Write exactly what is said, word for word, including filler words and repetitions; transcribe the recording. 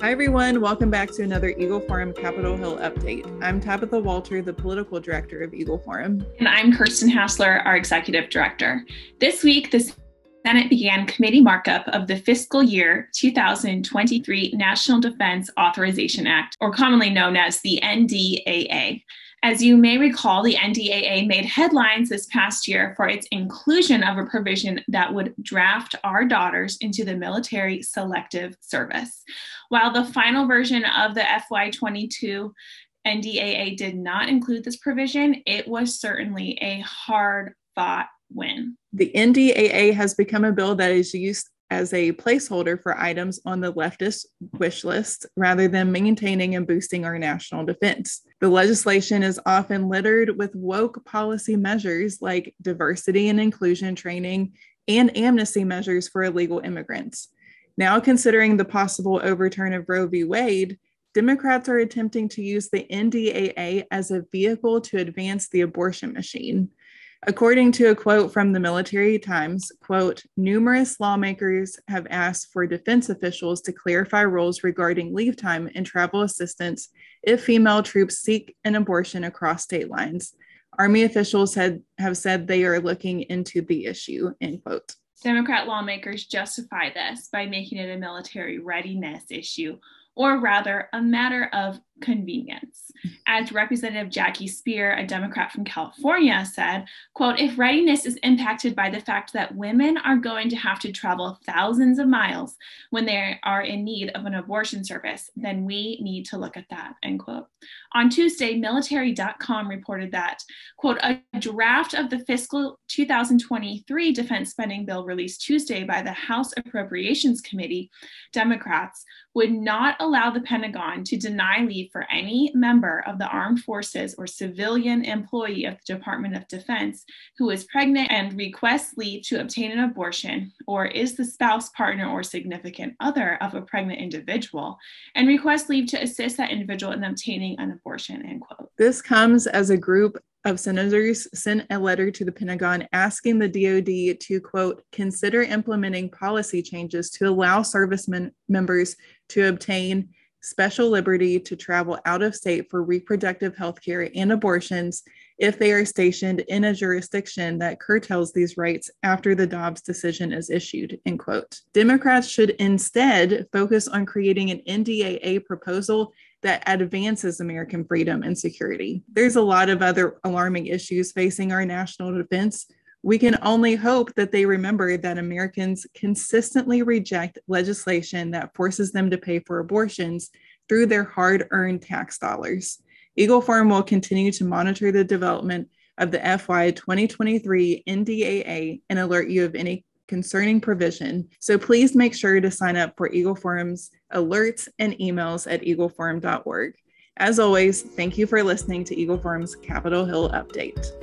Hi everyone, welcome back to another Eagle Forum Capitol Hill update. I'm Tabitha Walter, the political director of Eagle Forum. And I'm Kirsten Hassler, our executive director. This week, the Senate began committee markup of the fiscal year two thousand twenty-three National Defense Authorization Act, or commonly known as the N D A A. As you may recall, the N D A A made headlines this past year for its inclusion of a provision that would draft our daughters into the military selective service. While the final version of the F Y twenty-two N D A A did not include this provision, it was certainly a hard-fought win. The N D A A has become a bill that is used as a placeholder for items on the leftist wish list rather than maintaining and boosting our national defense. The legislation is often littered with woke policy measures like diversity and inclusion training and amnesty measures for illegal immigrants. Now, considering the possible overturn of Roe v. Wade, Democrats are attempting to use the N D A A as a vehicle to advance the abortion machine. According to a quote from the Military Times, quote, numerous lawmakers have asked for defense officials to clarify rules regarding leave time and travel assistance if female troops seek an abortion across state lines. Army officials had, have said they are looking into the issue, end quote. Democrat lawmakers justify this by making it a military readiness issue, or rather a matter of convenience. As Representative Jackie Speier, a Democrat from California, said, quote, if readiness is impacted by the fact that women are going to have to travel thousands of miles when they are in need of an abortion service, then we need to look at that, end quote. On Tuesday, military dot com reported that, quote, a draft of the fiscal two thousand twenty-three defense spending bill released Tuesday by the House Appropriations Committee, Democrats would not allow the Pentagon to deny leave for any member of the armed forces or civilian employee of the Department of Defense who is pregnant and requests leave to obtain an abortion, or is the spouse, partner, or significant other of a pregnant individual, and requests leave to assist that individual in obtaining an abortion, end quote. This comes as a group of senators sent a letter to the Pentagon asking the D O D to, quote, consider implementing policy changes to allow service members to obtain special liberty to travel out of state for reproductive health care and abortions if they are stationed in a jurisdiction that curtails these rights after the Dobbs decision is issued, end quote. Democrats should instead focus on creating an N D A A proposal that advances American freedom and security. There's a lot of other alarming issues facing our national defense. We can only hope that they remember that Americans consistently reject legislation that forces them to pay for abortions through their hard-earned tax dollars. Eagle Forum will continue to monitor the development of the F Y twenty twenty-three N D A A and alert you of any concerning provision. So please make sure to sign up for Eagle Forum's alerts and emails at eagle forum dot org. As always, thank you for listening to Eagle Forum's Capitol Hill Update.